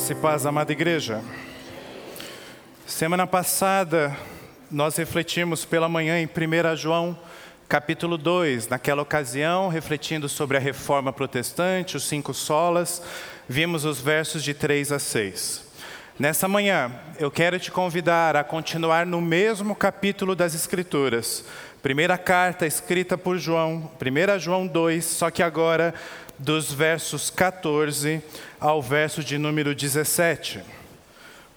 Graça e paz, amada igreja. Semana passada, nós refletimos pela manhã em 1 João, capítulo 2. Naquela ocasião, refletindo sobre a reforma protestante, os 5 solas, vimos os versos de 3 a 6. Nessa manhã, eu quero te convidar a continuar no mesmo capítulo das Escrituras. Primeira carta escrita por João, 1 João 2, só que agora dos versos 14 ao verso de número 17.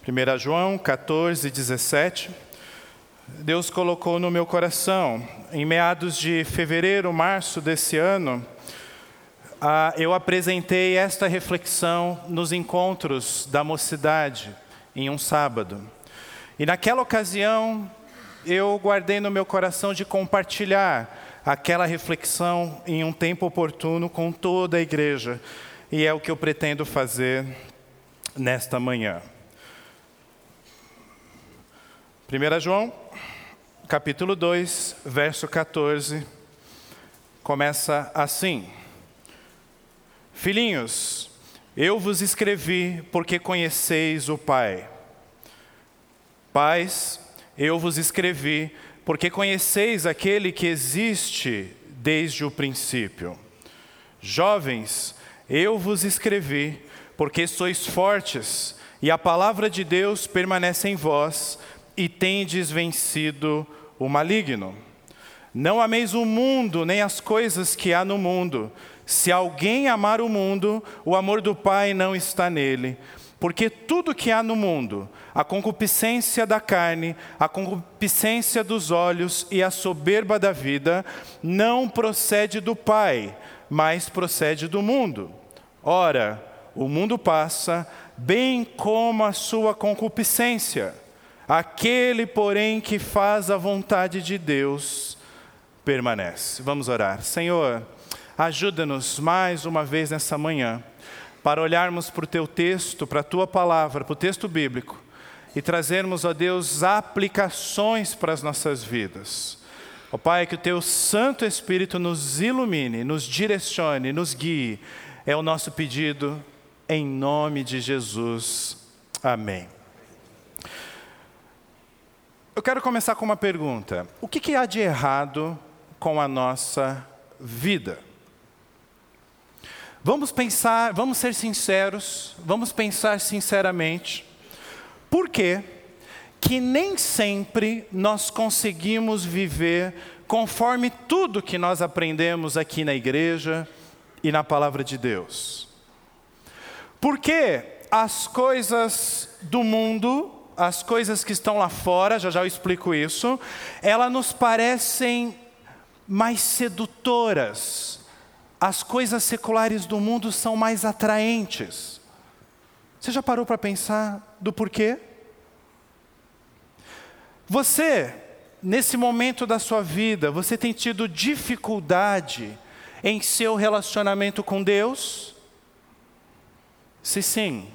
1 João 14, 17. Deus colocou no meu coração, em meados de fevereiro, março desse ano, eu apresentei esta reflexão nos encontros da mocidade, em um sábado. E naquela ocasião, eu guardei no meu coração de compartilhar aquela reflexão em um tempo oportuno com toda a igreja. E é o que eu pretendo fazer nesta manhã. 1 João, capítulo 2, verso 14, começa assim. Filhinhos, eu vos escrevi porque conheceis o Pai. Pais, eu vos escrevi porque conheceis aquele que existe desde o princípio. Jovens, eu vos escrevi porque sois fortes e a palavra de Deus permanece em vós e tendes vencido o maligno. Não ameis o mundo nem as coisas que há no mundo. Se alguém amar o mundo, o amor do Pai não está nele. Porque tudo que há no mundo, a concupiscência da carne, a concupiscência dos olhos e a soberba da vida, não procede do Pai, mas procede do mundo. Ora, o mundo passa, bem como a sua concupiscência. Aquele, porém, que faz a vontade de Deus, permanece. Vamos orar. Senhor, ajuda-nos mais uma vez nessa manhã, para olharmos para o Teu texto, para a Tua palavra, para o texto bíblico, e trazermos, ó Deus, aplicações para as nossas vidas. Ó Pai, que o Teu Santo Espírito nos ilumine, nos direcione, nos guie. É o nosso pedido, em nome de Jesus. Amém. Eu quero começar com uma pergunta. O que há de errado com a nossa vida? Vamos pensar, vamos ser sinceros, vamos pensar sinceramente. Por quê? Que nem sempre nós conseguimos viver conforme tudo que nós aprendemos aqui na igreja e na palavra de Deus. Por que as coisas do mundo, as coisas que estão lá fora, já eu explico isso, elas nos parecem mais sedutoras. As coisas seculares do mundo são mais atraentes. Você já parou para pensar do porquê? Você, nesse momento da sua vida, você tem tido dificuldade em seu relacionamento com Deus? Se sim,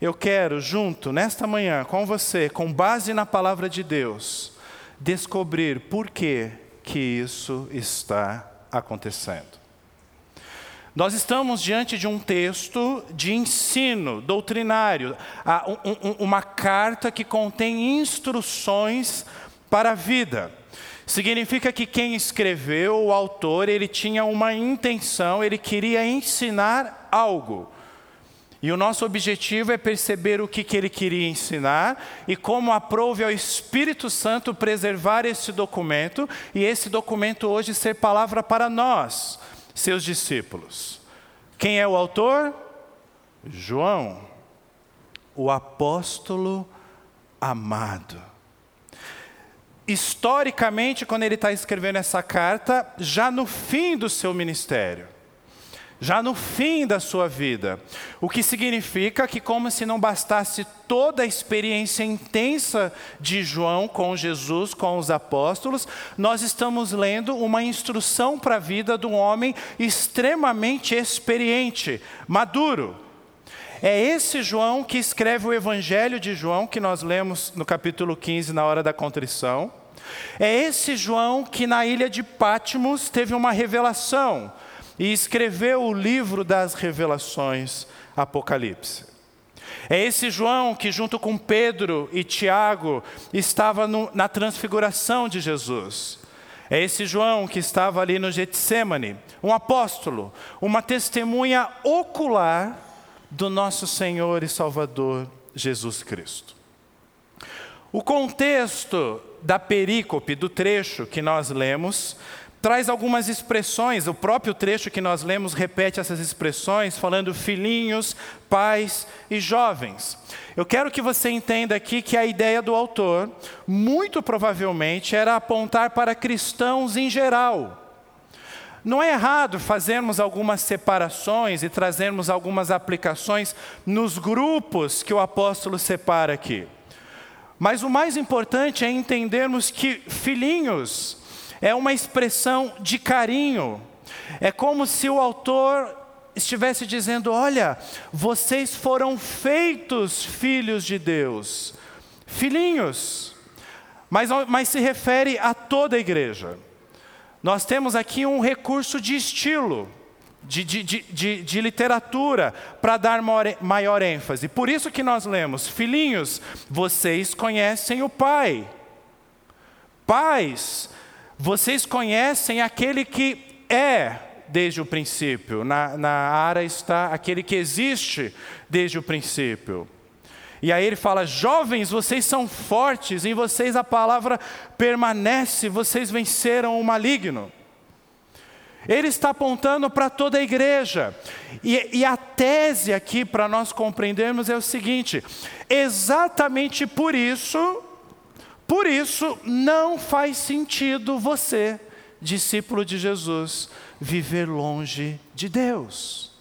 eu quero, junto, nesta manhã, com você, com base na palavra de Deus, descobrir por que isso está acontecendo. Nós estamos diante de um texto de ensino doutrinário, uma carta que contém instruções para a vida. Significa que quem escreveu, o autor, ele tinha uma intenção, ele queria ensinar algo. E o nosso objetivo é perceber o que ele queria ensinar e como aprove ao Espírito Santo preservar esse documento e esse documento hoje ser palavra para nós, seus discípulos. Quem é o autor? João, o apóstolo amado. Historicamente, quando ele está escrevendo essa carta, já no fim do seu ministério, já no fim da sua vida, o que significa que, como se não bastasse toda a experiência intensa de João com Jesus, com os apóstolos, nós estamos lendo uma instrução para a vida de um homem extremamente experiente, maduro. É esse João que escreve o Evangelho de João, que nós lemos no capítulo 15, na hora da contrição. É esse João que na ilha de Patmos teve uma revelação e escreveu o livro das revelações, Apocalipse. É esse João que, junto com Pedro e Tiago, estava na transfiguração de Jesus. É esse João que estava ali no Getsêmani, um apóstolo, uma testemunha ocular do nosso Senhor e Salvador Jesus Cristo. O contexto da perícope, do trecho que nós lemos, traz algumas expressões. O próprio trecho que nós lemos repete essas expressões, falando filhinhos, pais e jovens. Eu quero que você entenda aqui que a ideia do autor, muito provavelmente, era apontar para cristãos em geral. Não é errado fazermos algumas separações e trazermos algumas aplicações nos grupos que o apóstolo separa aqui. Mas o mais importante é entendermos que filhinhos é uma expressão de carinho. É como se o autor estivesse dizendo: olha, vocês foram feitos filhos de Deus. Filhinhos. Mas se refere a toda a igreja. Nós temos aqui um recurso de estilo, de literatura, para dar maior ênfase. Por isso que nós lemos: filhinhos, vocês conhecem o Pai. Pais, vocês conhecem aquele que é desde o princípio. Na ara está aquele que existe desde o princípio. E aí ele fala: jovens, vocês são fortes, em vocês a palavra permanece, vocês venceram o maligno. Ele está apontando para toda a igreja. E a tese aqui, para nós compreendermos, é o seguinte: exatamente por isso não faz sentido você, discípulo de Jesus, viver longe de Deus.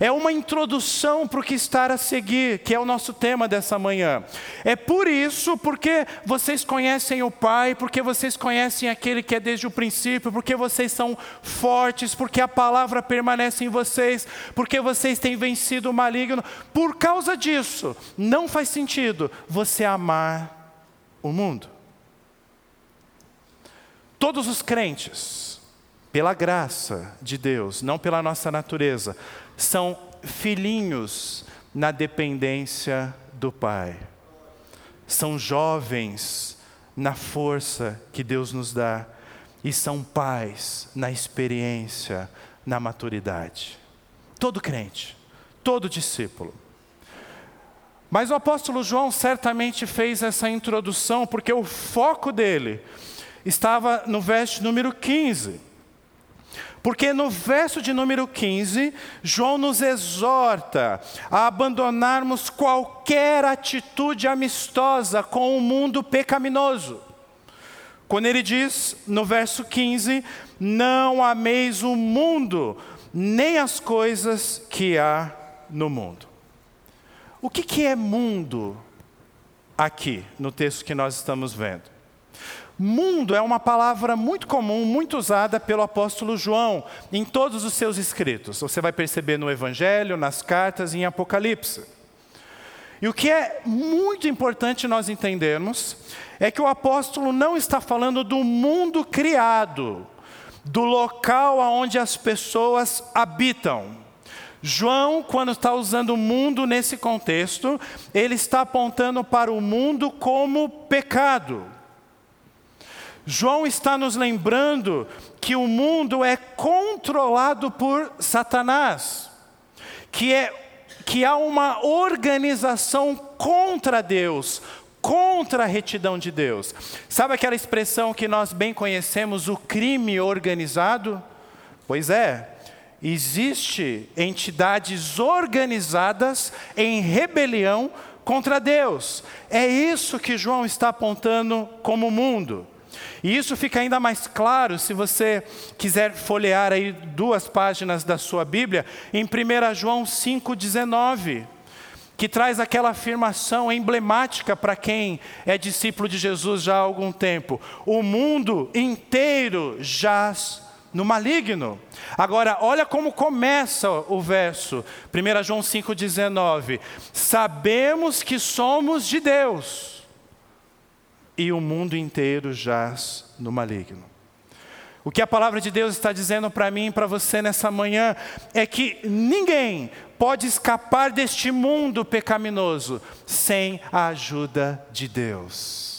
É uma introdução para o que está a seguir, que é o nosso tema dessa manhã. É por isso, porque vocês conhecem o Pai, porque vocês conhecem aquele que é desde o princípio, porque vocês são fortes, porque a palavra permanece em vocês, porque vocês têm vencido o maligno. Por causa disso, não faz sentido você amar o mundo. Todos os crentes, pela graça de Deus, não pela nossa natureza, são filhinhos na dependência do Pai. São jovens na força que Deus nos dá. E são pais na experiência, na maturidade. Todo crente, todo discípulo. Mas o apóstolo João certamente fez essa introdução porque o foco dele estava no verso número 15. Porque no verso de número 15, João nos exorta a abandonarmos qualquer atitude amistosa com o mundo pecaminoso. Quando ele diz, no verso 15, não ameis o mundo, nem as coisas que há no mundo. O que é mundo aqui, no texto que nós estamos vendo? Mundo é uma palavra muito comum, muito usada pelo apóstolo João em todos os seus escritos. Você vai perceber no Evangelho, nas cartas e em Apocalipse. E o que é muito importante nós entendermos é que o apóstolo não está falando do mundo criado, do local onde as pessoas habitam. João, quando está usando o mundo nesse contexto, ele está apontando para o mundo como pecado. João está nos lembrando que o mundo é controlado por Satanás, que há uma organização contra Deus, contra a retidão de Deus. Sabe aquela expressão que nós bem conhecemos, o crime organizado? Pois é, existe entidades organizadas em rebelião contra Deus. É isso que João está apontando como mundo. E isso fica ainda mais claro se você quiser folhear aí 2 páginas da sua Bíblia, em 1 João 5,19, que traz aquela afirmação emblemática para quem é discípulo de Jesus já há algum tempo: o mundo inteiro jaz no maligno. Agora, olha como começa o verso, 1 João 5,19, sabemos que somos de Deus, e o mundo inteiro jaz no maligno. O que a palavra de Deus está dizendo para mim e para você nessa manhã é que ninguém pode escapar deste mundo pecaminoso sem a ajuda de Deus.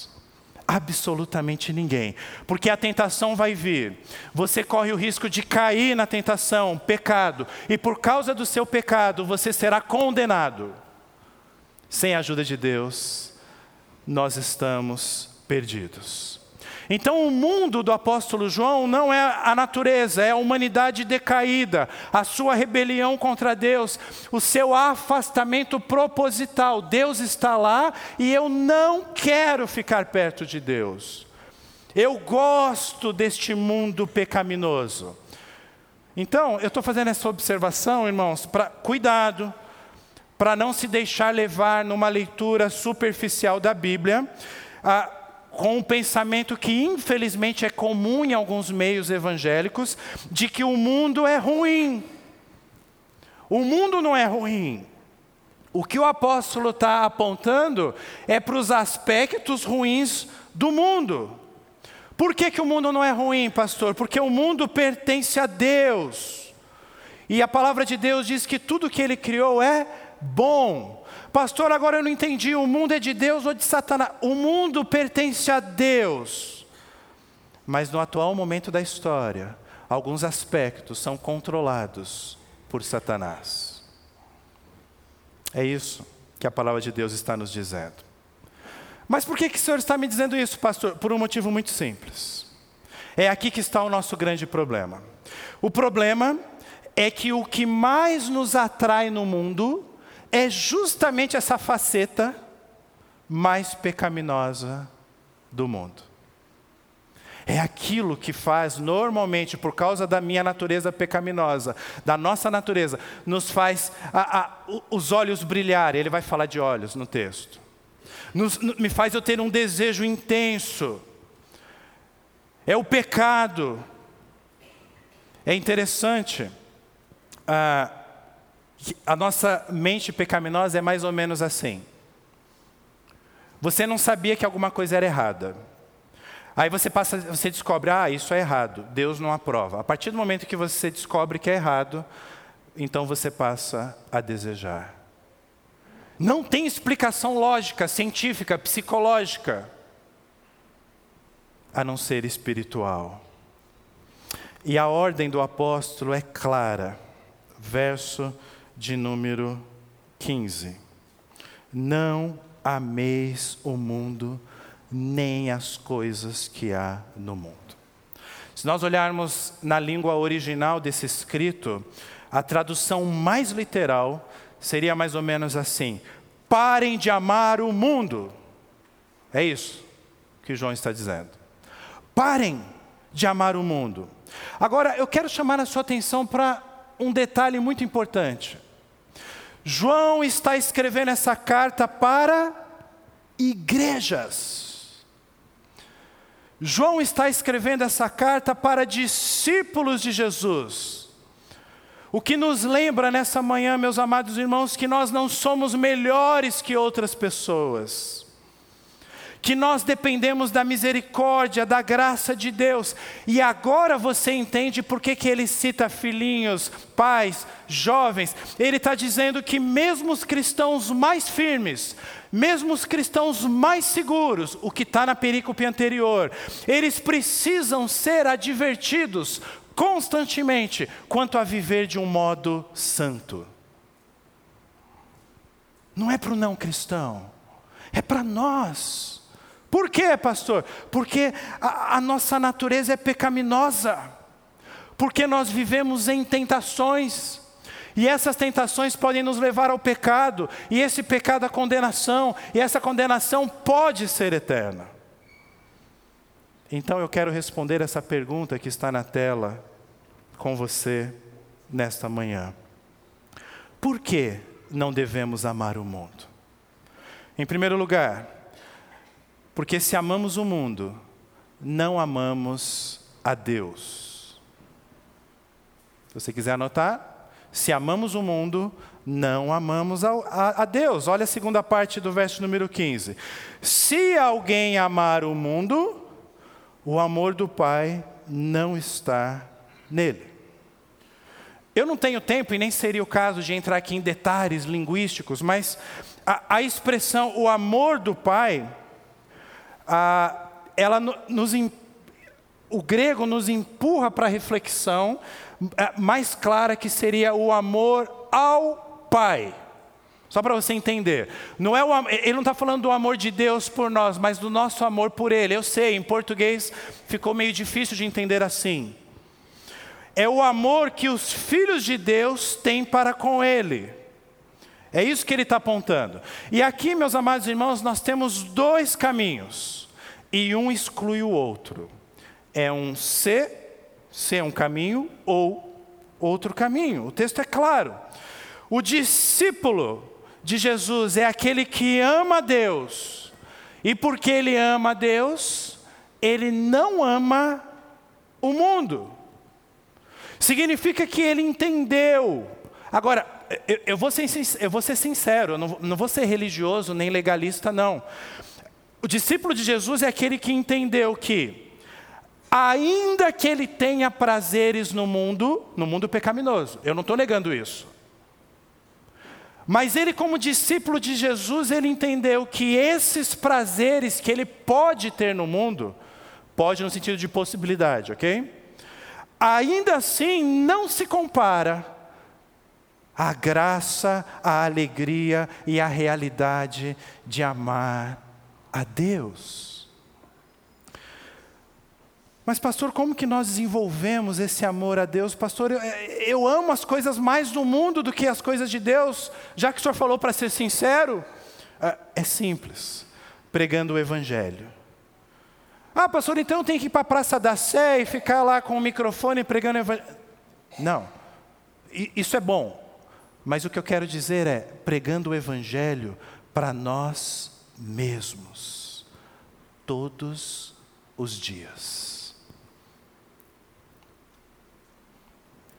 Absolutamente ninguém, porque a tentação vai vir, você corre o risco de cair na tentação, pecado, e por causa do seu pecado você será condenado. Sem a ajuda de Deus, nós estamos perdidos. Então o mundo do apóstolo João não é a natureza, é a humanidade decaída, a sua rebelião contra Deus, o seu afastamento proposital. Deus está lá e eu não quero ficar perto de Deus. Eu gosto deste mundo pecaminoso. Então, eu estou fazendo essa observação, irmãos, cuidado, para não se deixar levar numa leitura superficial da Bíblia, com um pensamento que infelizmente é comum em alguns meios evangélicos, de que o mundo é ruim. O mundo não é ruim. O que o apóstolo está apontando é para os aspectos ruins do mundo. Por que o mundo não é ruim, pastor? Porque o mundo pertence a Deus. E a palavra de Deus diz que tudo que Ele criou é bom. Pastor, agora eu não entendi, o mundo é de Deus ou de Satanás? O mundo pertence a Deus, mas no atual momento da história, alguns aspectos são controlados por Satanás. É isso que a palavra de Deus está nos dizendo. Mas por que o Senhor está me dizendo isso, pastor? Por um motivo muito simples. É aqui que está o nosso grande problema. O problema é que o que mais nos atrai no mundo é justamente essa faceta mais pecaminosa do mundo. É aquilo que faz normalmente, por causa da minha natureza pecaminosa, da nossa natureza, nos faz os olhos brilharem. Ele vai falar de olhos no texto. Me faz eu ter um desejo intenso. É o pecado. É interessante. A nossa mente pecaminosa é mais ou menos assim. Você não sabia que alguma coisa era errada. Aí você descobre, isso é errado, Deus não aprova. A partir do momento que você descobre que é errado, então você passa a desejar. Não tem explicação lógica, científica, psicológica, a não ser espiritual. E a ordem do apóstolo é clara. Verso de número 15. Não ameis o mundo, nem as coisas que há no mundo. Se nós olharmos na língua original desse escrito, a tradução mais literal seria mais ou menos assim: parem de amar o mundo. É isso que João está dizendo. Parem de amar o mundo. Agora, eu quero chamar a sua atenção para um detalhe muito importante. João está escrevendo essa carta para igrejas. João está escrevendo essa carta para discípulos de Jesus. O que nos lembra nessa manhã, meus amados irmãos, que nós não somos melhores que outras pessoas. Que nós dependemos da misericórdia, da graça de Deus. E agora você entende por que ele cita filhinhos, pais, jovens. Ele está dizendo que mesmo os cristãos mais firmes, mesmo os cristãos mais seguros, o que está na perícope anterior, eles precisam ser advertidos constantemente quanto a viver de um modo santo. Não é para o não cristão, é para nós. Por quê, pastor? Porque a nossa natureza é pecaminosa. Porque nós vivemos em tentações. E essas tentações podem nos levar ao pecado. E esse pecado à condenação. E essa condenação pode ser eterna. Então eu quero responder essa pergunta que está na tela com você nesta manhã. Por que não devemos amar o mundo? Em primeiro lugar, porque se amamos o mundo, não amamos a Deus. Se você quiser anotar, se amamos o mundo, não amamos a Deus. Olha a segunda parte do verso número 15. Se alguém amar o mundo, o amor do Pai não está nele. Eu não tenho tempo, e nem seria o caso de entrar aqui em detalhes linguísticos, mas a expressão o amor do Pai, ela nos o grego nos empurra para a reflexão mais clara, que seria o amor ao Pai. Só para você entender, não é ele não está falando do amor de Deus por nós, mas do nosso amor por Ele. Eu sei, em português ficou meio difícil de entender assim. É o amor que os filhos de Deus têm para com Ele. É isso que ele está apontando. E aqui, meus amados irmãos, nós temos dois caminhos, e um exclui o outro. É um ser um caminho ou outro caminho. O texto é claro. O discípulo de Jesus é aquele que ama a Deus, e porque ele ama a Deus, ele não ama o mundo. Significa que ele entendeu. Agora, eu vou ser sincero, eu não vou ser religioso nem legalista, não. O discípulo de Jesus é aquele que entendeu que, ainda que ele tenha prazeres no mundo pecaminoso, eu não estou negando isso, mas ele, como discípulo de Jesus, ele entendeu que esses prazeres que ele pode ter no mundo, pode no sentido de possibilidade, ok? Ainda assim, não se compara à graça, à alegria e à realidade de amar a Deus. Mas pastor, como que nós desenvolvemos esse amor a Deus? Pastor, eu amo as coisas mais do mundo do que as coisas de Deus, já que o senhor falou para ser sincero. É simples, pregando o Evangelho. Ah, pastor, então eu tenho que ir para a Praça da Sé e ficar lá com o microfone pregando o Evangelho. Não, isso é bom, mas o que eu quero dizer é, pregando o Evangelho para nós mesmos, todos os dias.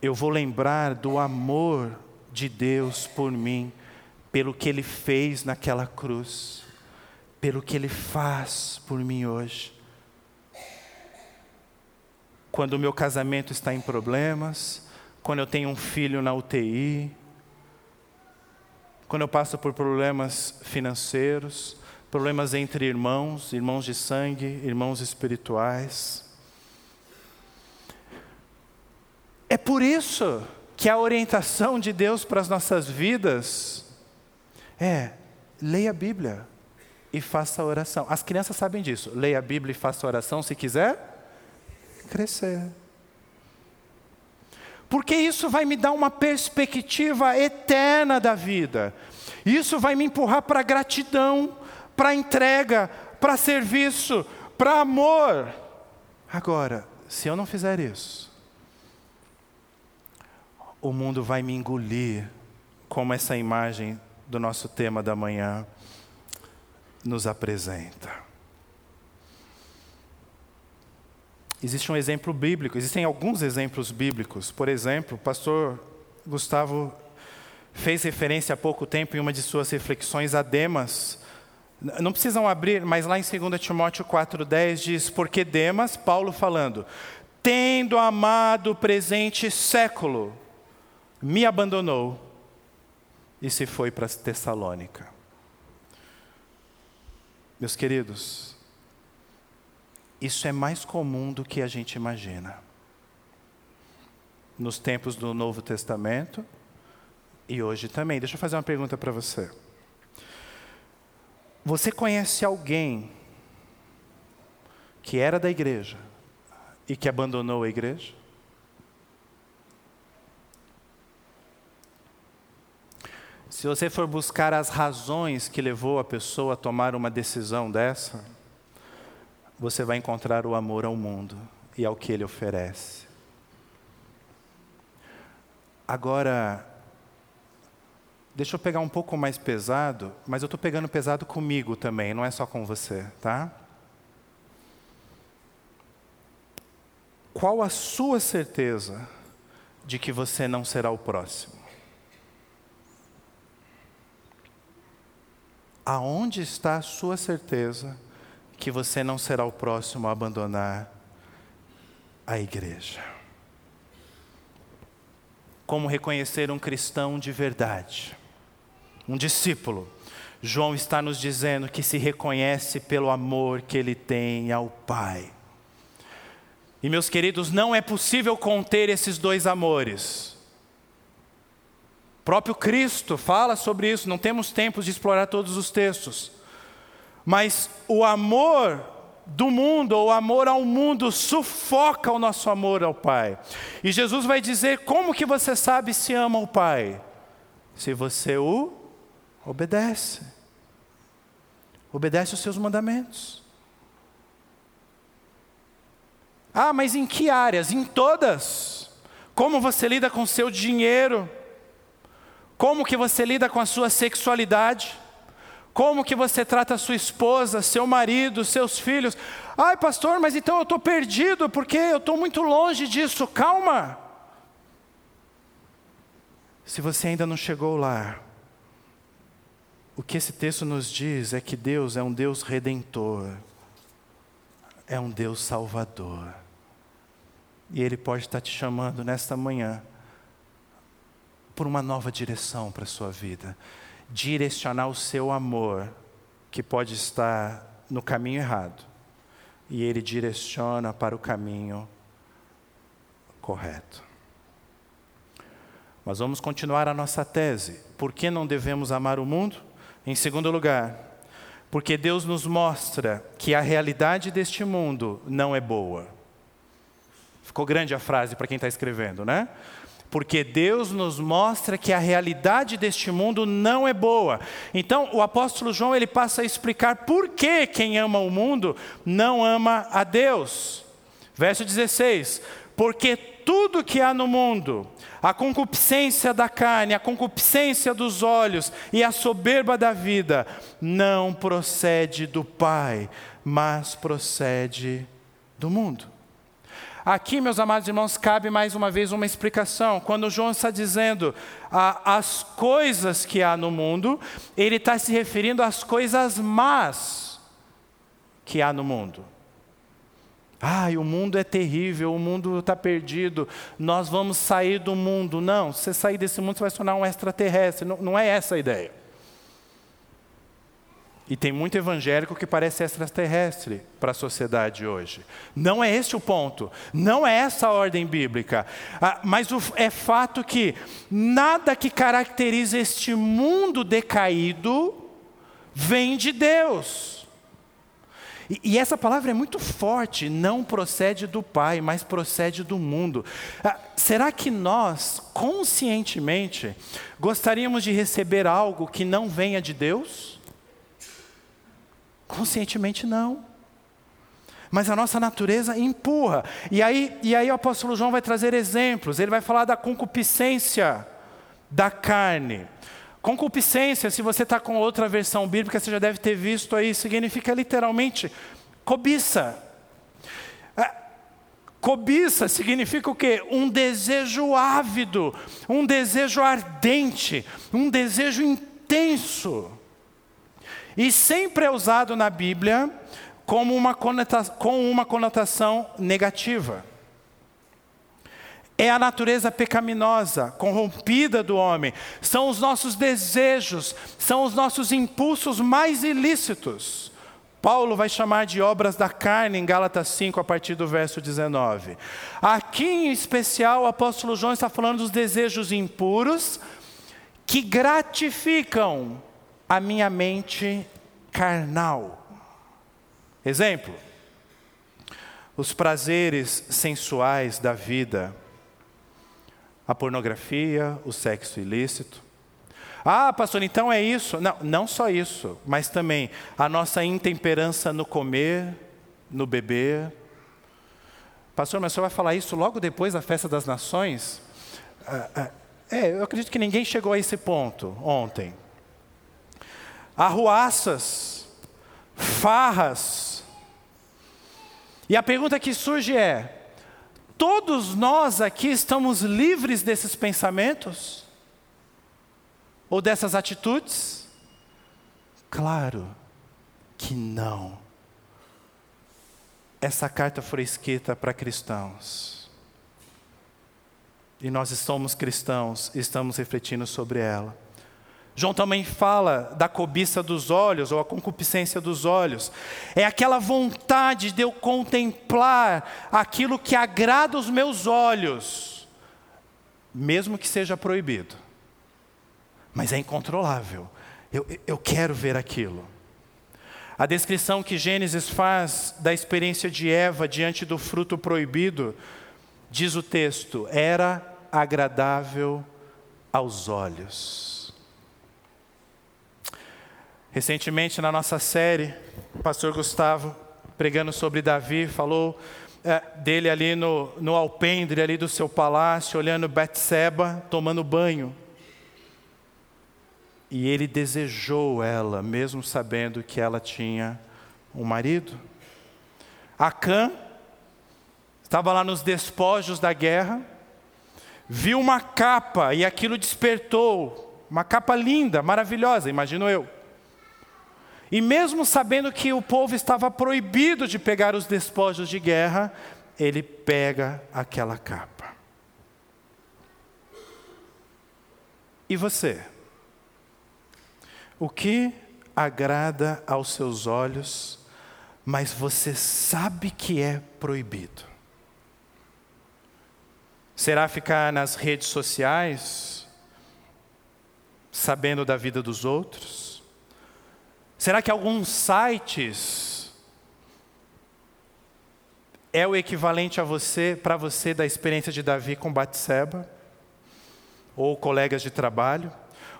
Eu vou lembrar do amor de Deus por mim, pelo que Ele fez naquela cruz, pelo que Ele faz por mim hoje. Quando o meu casamento está em problemas, quando eu tenho um filho na UTI, quando eu passo por problemas financeiros, problemas entre irmãos, irmãos de sangue, irmãos espirituais. É por isso que a orientação de Deus para as nossas vidas é, leia a Bíblia e faça a oração. As crianças sabem disso, leia a Bíblia e faça a oração se quiser crescer. Porque isso vai me dar uma perspectiva eterna da vida. Isso vai me empurrar para gratidão, para entrega, para serviço, para amor. Agora, se eu não fizer isso, o mundo vai me engolir, como essa imagem do nosso tema da manhã nos apresenta. Existe um exemplo bíblico, existem alguns exemplos bíblicos. Por exemplo, o pastor Gustavo fez referência há pouco tempo em uma de suas reflexões a Demas. Não precisam abrir, mas lá em 2 Timóteo 4,10 diz, porque Demas, Paulo falando, tendo amado o presente século, me abandonou e se foi para Tessalônica. Meus queridos, isso é mais comum do que a gente imagina. Nos tempos do Novo Testamento e hoje também. Deixa eu fazer uma pergunta para você. Você conhece alguém que era da igreja e que abandonou a igreja? Se você for buscar as razões que levou a pessoa a tomar uma decisão dessa, você vai encontrar o amor ao mundo e ao que ele oferece. Agora, deixa eu pegar um pouco mais pesado, mas eu estou pegando pesado comigo também, não é só com você, tá? Qual a sua certeza de que você não será o próximo? Aonde está a sua certeza que você não será o próximo a abandonar a igreja. Como reconhecer um cristão de verdade? Um discípulo. João está nos dizendo que se reconhece pelo amor que ele tem ao Pai. E meus queridos, não é possível conter esses dois amores. O próprio Cristo fala sobre isso, não temos tempo de explorar todos os textos. Mas o amor do mundo, ou o amor ao mundo, sufoca o nosso amor ao Pai. E Jesus vai dizer, como que você sabe se ama o Pai? Se você o obedece. Obedece os seus mandamentos. Ah, mas em que áreas? Em todas. Como você lida com o seu dinheiro? Como que você lida com a sua sexualidade? Como que você trata a sua esposa, seu marido, seus filhos? Ai, pastor, mas então eu estou perdido, porque eu estou muito longe disso. Calma. Se você ainda não chegou lá, o que esse texto nos diz é que Deus é um Deus redentor. É um Deus salvador. E Ele pode estar te chamando nesta manhã por uma nova direção para a sua vida. Direcionar o seu amor, que pode estar no caminho errado. E Ele direciona para o caminho correto. Mas vamos continuar a nossa tese. Por que não devemos amar o mundo? Em segundo lugar, porque Deus nos mostra que a realidade deste mundo não é boa. Ficou grande a frase para quem está escrevendo, né? Porque Deus nos mostra que a realidade deste mundo não é boa. Então, o apóstolo João, ele passa a explicar por que quem ama o mundo não ama a Deus. Verso 16. Porque tudo que há no mundo, a concupiscência da carne, a concupiscência dos olhos e a soberba da vida, não procede do Pai, mas procede do mundo. Aqui, meus amados irmãos, cabe mais uma vez uma explicação. Quando João está dizendo as coisas que há no mundo, ele está se referindo às coisas más que há no mundo. Ai, o mundo é terrível, o mundo está perdido, nós vamos sair do mundo. Não, se você sair desse mundo, você vai se tornar um extraterrestre. Não, não é essa a ideia. E tem muito evangélico que parece extraterrestre para a sociedade hoje. Não é esse o ponto, não é essa a ordem bíblica. Mas é fato que nada que caracteriza este mundo decaído vem de Deus. E essa palavra é muito forte, não procede do Pai, mas procede do mundo. Será que nós, conscientemente, gostaríamos de receber algo que não venha de Deus? Conscientemente não. Mas a nossa natureza empurra. E aí o apóstolo João vai trazer exemplos, ele vai falar da concupiscência da carne. Concupiscência, se você está com outra versão bíblica, você já deve ter visto aí, significa literalmente cobiça. Cobiça significa o quê? Um desejo ávido, um desejo ardente, um desejo intenso. E sempre é usado na Bíblia como uma conotação negativa. É a natureza pecaminosa, corrompida do homem. São os nossos desejos, são os nossos impulsos mais ilícitos. Paulo vai chamar de obras da carne em Gálatas 5, a partir do verso 19. Aqui em especial o apóstolo João está falando dos desejos impuros que gratificam a minha mente carnal. Exemplo, os prazeres sensuais da vida. A pornografia, o sexo ilícito. Ah, pastor, então é isso? Não, não só isso, mas também a nossa intemperança no comer, no beber. Pastor, mas o senhor vai falar isso logo depois da festa das nações? Eu acredito que ninguém chegou a esse ponto ontem. Arruaças, farras. E a pergunta que surge é: todos nós aqui estamos livres desses pensamentos? Ou dessas atitudes? Claro que não. Essa carta foi escrita para cristãos. E nós somos cristãos, estamos refletindo sobre ela. João também fala da cobiça dos olhos, ou a concupiscência dos olhos. É aquela vontade de eu contemplar aquilo que agrada os meus olhos, mesmo que seja proibido. Mas é incontrolável. Eu quero ver aquilo. A descrição que Gênesis faz da experiência de Eva diante do fruto proibido, diz o texto, era agradável aos olhos. Recentemente, na nossa série, o pastor Gustavo, pregando sobre Davi, falou dele ali no alpendre ali do seu palácio, olhando Betseba, tomando banho. E ele desejou ela, mesmo sabendo que ela tinha um marido. Acã estava lá nos despojos da guerra, viu uma capa e aquilo despertou, uma capa linda, maravilhosa, imagino eu. E mesmo sabendo que o povo estava proibido de pegar os despojos de guerra, ele pega aquela capa. E você? O que agrada aos seus olhos, mas você sabe que é proibido? Será ficar nas redes sociais, sabendo da vida dos outros? Será que alguns sites é o equivalente a você, para você, da experiência de Davi com Batseba? Ou colegas de trabalho?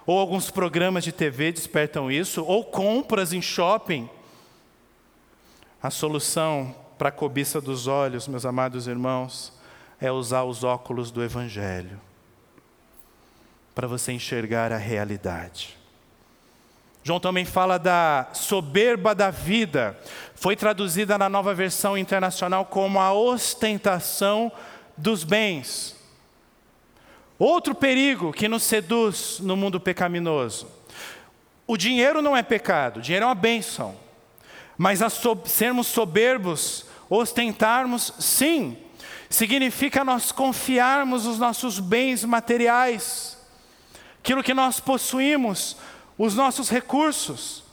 Ou alguns programas de TV despertam isso, ou compras em shopping. A solução para a cobiça dos olhos, meus amados irmãos, é usar os óculos do Evangelho, para você enxergar a realidade. João também fala da soberba da vida, foi traduzida na Nova Versão Internacional como a ostentação dos bens. Outro perigo que nos seduz no mundo pecaminoso. O dinheiro não é pecado, o dinheiro é uma bênção. Mas sermos soberbos, ostentarmos, sim, significa nós confiarmos os nossos bens materiais, aquilo que nós possuímos, os nossos recursos.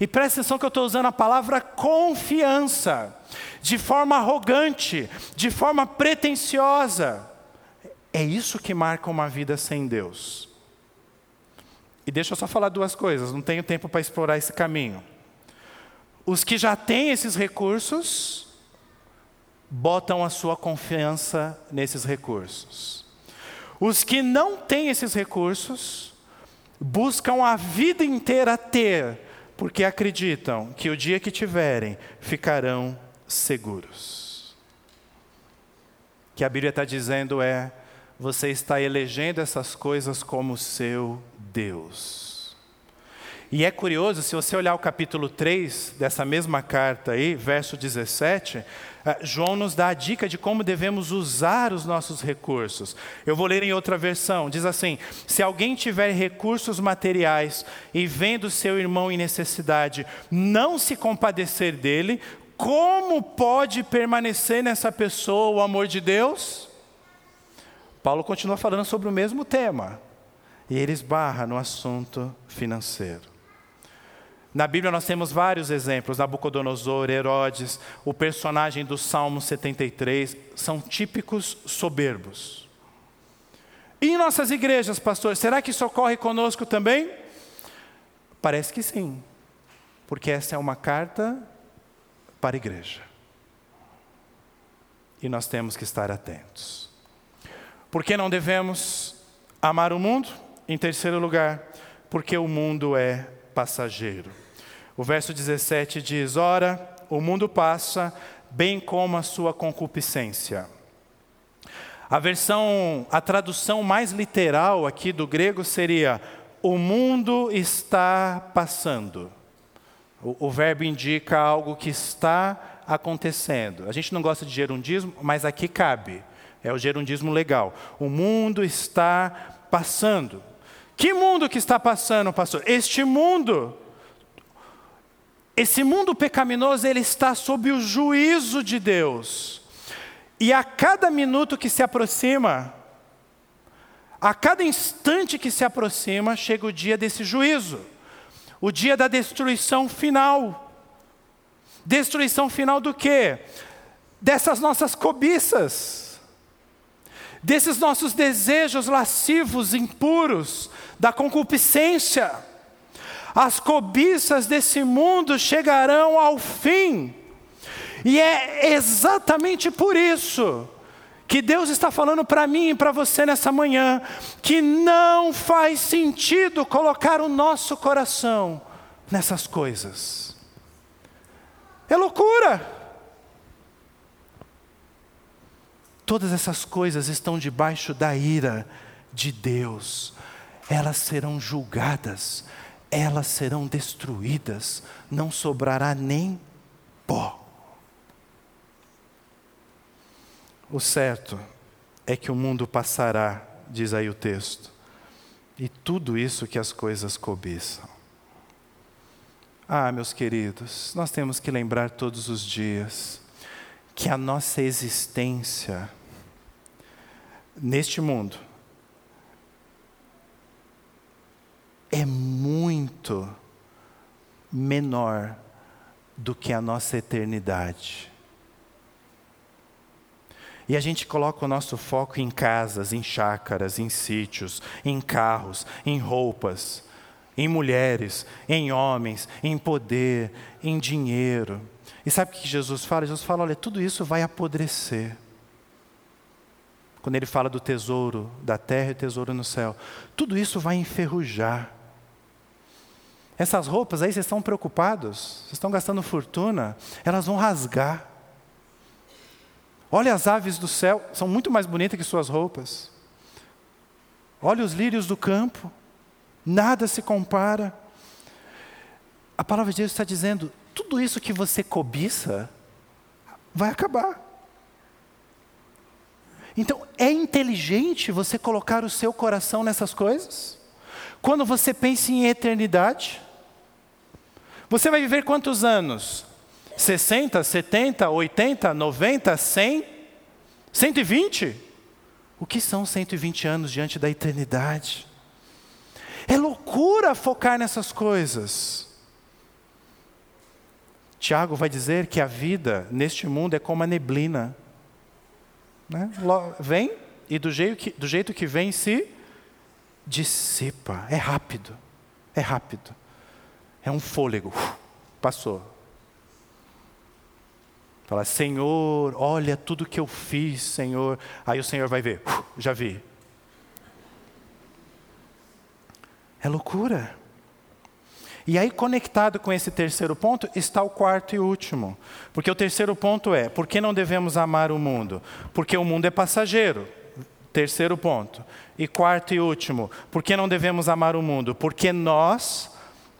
E presta atenção que eu estou usando a palavra confiança, de forma arrogante, de forma pretensiosa. É isso que marca uma vida sem Deus. E deixa eu só falar duas coisas, não tenho tempo para explorar esse caminho. Os que já têm esses recursos, botam a sua confiança nesses recursos. Os que não têm esses recursos, buscam a vida inteira ter, porque acreditam que o dia que tiverem, ficarão seguros. O que a Bíblia está dizendo é, você está elegendo essas coisas como seu Deus. E é curioso, se você olhar o capítulo 3 dessa mesma carta aí, verso 17, João nos dá a dica de como devemos usar os nossos recursos. Eu vou ler em outra versão, diz assim, se alguém tiver recursos materiais e vendo seu irmão em necessidade, não se compadecer dele, como pode permanecer nessa pessoa o amor de Deus? Paulo continua falando sobre o mesmo tema, e ele esbarra no assunto financeiro. Na Bíblia nós temos vários exemplos, Nabucodonosor, Herodes, o personagem do Salmo 73, são típicos soberbos. E em nossas igrejas, pastor, será que isso ocorre conosco também? Parece que sim, porque essa é uma carta para a igreja. E nós temos que estar atentos. Por que não devemos amar o mundo? Em terceiro lugar, porque o mundo é passageiro. O verso 17 diz, ora, o mundo passa, bem como a sua concupiscência. A tradução mais literal aqui do grego seria, o mundo está passando. O verbo indica algo que está acontecendo. A gente não gosta de gerundismo, mas aqui cabe. É o gerundismo legal. O mundo está passando. Que mundo que está passando, pastor? Este mundo. Esse mundo pecaminoso, ele está sob o juízo de Deus. E a cada minuto que se aproxima, a cada instante que se aproxima, chega o dia desse juízo. O dia da destruição final. Destruição final do quê? Dessas nossas cobiças. Desses nossos desejos lascivos, impuros, da concupiscência. As cobiças desse mundo chegarão ao fim. E é exatamente por isso que Deus está falando para mim e para você nessa manhã, que não faz sentido colocar o nosso coração nessas coisas. É loucura! Todas essas coisas estão debaixo da ira de Deus. Elas serão julgadas. Elas serão destruídas, não sobrará nem pó. O certo é que o mundo passará, diz aí o texto, e tudo isso que as coisas cobiçam. Ah, meus queridos, nós temos que lembrar todos os dias que a nossa existência neste mundo é muito menor do que a nossa eternidade. E a gente coloca o nosso foco em casas, em chácaras, em sítios, em carros, em roupas, em mulheres, em homens, em poder, em dinheiro. E sabe o que Jesus fala? Jesus fala, olha, tudo isso vai apodrecer. Quando ele fala do tesouro da terra e tesouro no céu, tudo isso vai enferrujar. Essas roupas aí, vocês estão preocupados? Vocês estão gastando fortuna? Elas vão rasgar. Olha as aves do céu, são muito mais bonitas que suas roupas. Olha os lírios do campo, nada se compara. A palavra de Deus está dizendo, tudo isso que você cobiça, vai acabar. Então, é inteligente você colocar o seu coração nessas coisas? Quando você pensa em eternidade, você vai viver quantos anos? 60, 70, 80, 90, 100? 120? O que são 120 anos diante da eternidade? É loucura focar nessas coisas. Tiago vai dizer que a vida neste mundo é como a neblina. Né? Vem e do jeito que vem se dissipa, é rápido, é um fôlego, passou. Fala, Senhor, olha tudo que eu fiz, Senhor. Aí o Senhor vai ver, já vi. É loucura. E aí, conectado com esse terceiro ponto, está o quarto e último. Porque o terceiro ponto é, por que não devemos amar o mundo? Porque o mundo é passageiro. Terceiro ponto. E quarto e último, por que não devemos amar o mundo? Porque nós,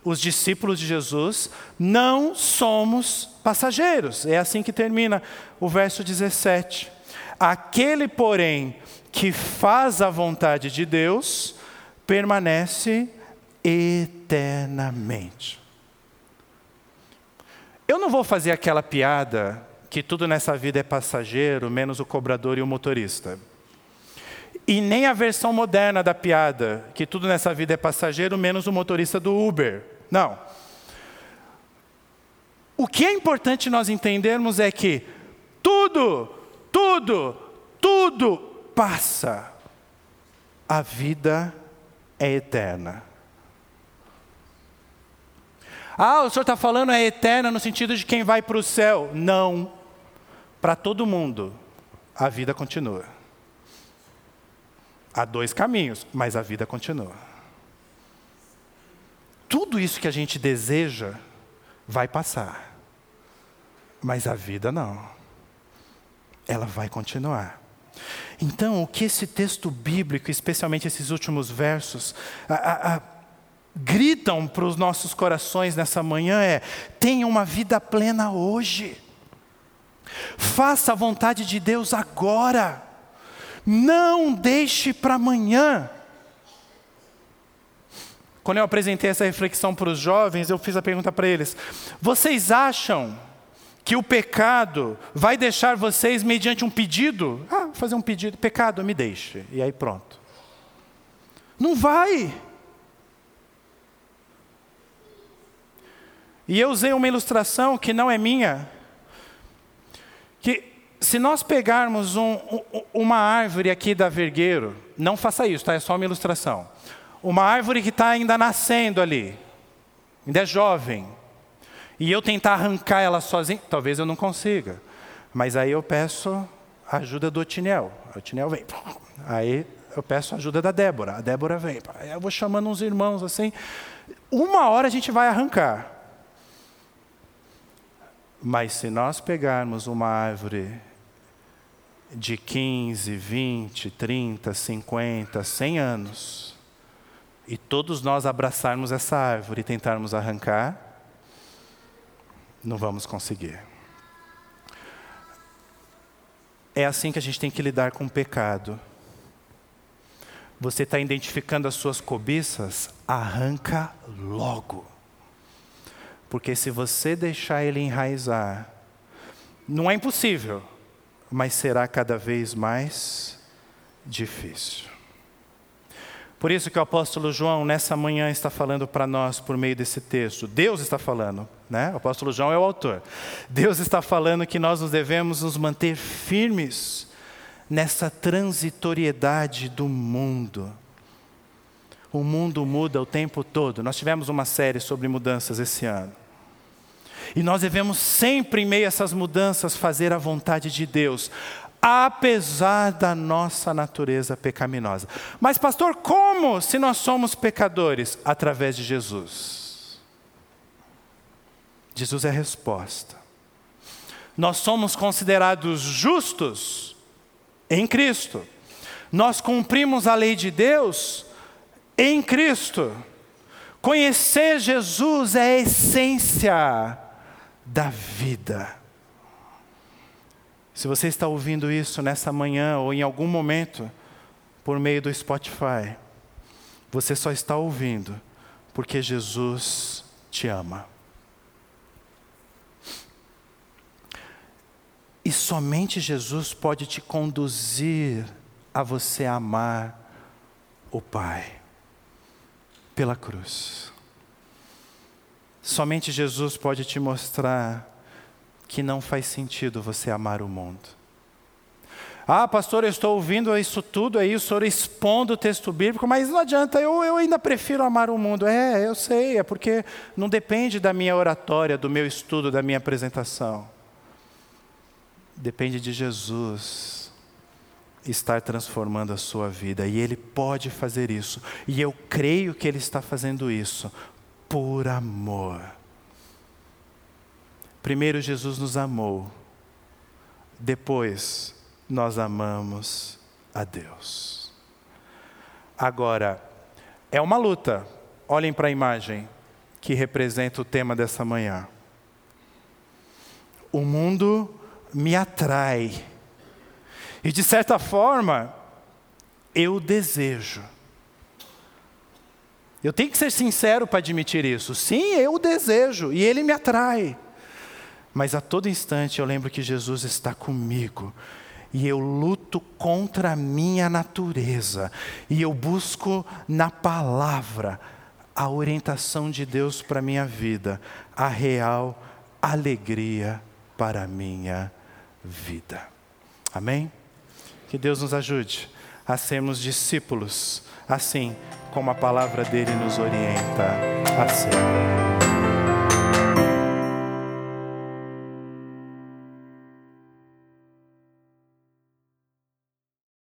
os discípulos de Jesus, não somos passageiros. É assim que termina o verso 17. Aquele, porém, que faz a vontade de Deus, permanece eternamente. Eu não vou fazer aquela piada que tudo nessa vida é passageiro, menos o cobrador e o motorista. E nem a versão moderna da piada, que tudo nessa vida é passageiro, menos o motorista do Uber. Não. O que é importante nós entendermos é que tudo passa. A vida é eterna. Ah, o senhor está falando é eterna no sentido de quem vai para o céu. Não. Para todo mundo, a vida continua. Há dois caminhos, mas a vida continua. Tudo isso que a gente deseja vai passar. Mas a vida não. Ela vai continuar. Então, o que esse texto bíblico, especialmente esses últimos versos, gritam para os nossos corações nessa manhã é: tenha uma vida plena hoje. Faça a vontade de Deus agora. Não deixe para amanhã. quando eu apresentei essa reflexão para os jovens, eu fiz a pergunta para eles: vocês acham que o pecado vai deixar vocês mediante um pedido? Ah, vou fazer um pedido, pecado, me deixe. E aí pronto. Não vai. E eu usei uma ilustração que não é minha, que se nós pegarmos uma árvore aqui da Vergueiro, não faça isso, tá? É só uma ilustração. Uma árvore que está ainda nascendo ali, ainda é jovem, e eu tentar arrancar ela sozinho, talvez eu não consiga, mas aí eu peço a ajuda do Otiniel. O Otiniel vem, aí eu peço a ajuda da Débora, a Débora vem, aí eu vou chamando uns irmãos assim, uma hora a gente vai arrancar. Mas se nós pegarmos uma árvore de 15, 20, 30, 50, 100 anos, e todos nós abraçarmos essa árvore e tentarmos arrancar, não vamos conseguir. É assim que a gente tem que lidar com o pecado. Você está identificando as suas cobiças? Arranca logo. Porque se você deixar ele enraizar, não é impossível, mas será cada vez mais difícil. Por isso que o apóstolo João, nessa manhã, está falando para nós por meio desse texto. Deus está falando, né? O apóstolo João é o autor. Deus está falando que nós devemos nos manter firmes nessa transitoriedade do mundo. O mundo muda o tempo todo. Nós tivemos uma série sobre mudanças esse ano. E nós devemos sempre, em meio a essas mudanças, fazer a vontade de Deus, apesar da nossa natureza pecaminosa. Mas pastor, como se nós somos pecadores? Através de Jesus. Jesus é a resposta. Nós somos considerados justos em Cristo. Nós cumprimos a lei de Deus em Cristo. Conhecer Jesus é a essência da vida. Se você está ouvindo isso nessa manhã ou em algum momento por meio do Spotify, você só está ouvindo porque Jesus te ama. E somente Jesus pode te conduzir a você amar o Pai. Pela cruz. Somente Jesus pode te mostrar que não faz sentido você amar o mundo. Ah, pastor, eu estou ouvindo isso tudo aí, o senhor expondo o texto bíblico, mas não adianta, eu ainda prefiro amar o mundo. Eu sei, é porque não depende da minha oratória, do meu estudo, da minha apresentação. Depende de Jesus estar transformando a sua vida, e Ele pode fazer isso, e eu creio que Ele está fazendo isso, por amor. Primeiro Jesus nos amou, depois nós amamos a Deus. Agora, é uma luta, olhem para a imagem que representa o tema dessa manhã. O mundo me atrai, e de certa forma, eu desejo. Eu tenho que ser sincero para admitir isso. Sim, eu desejo e ele me atrai. Mas a todo instante eu lembro que Jesus está comigo. E eu luto contra a minha natureza. E eu busco na palavra a orientação de Deus para a minha vida. A real alegria para a minha vida. Amém? Que Deus nos ajude a sermos discípulos, assim como a palavra dele nos orienta a ser.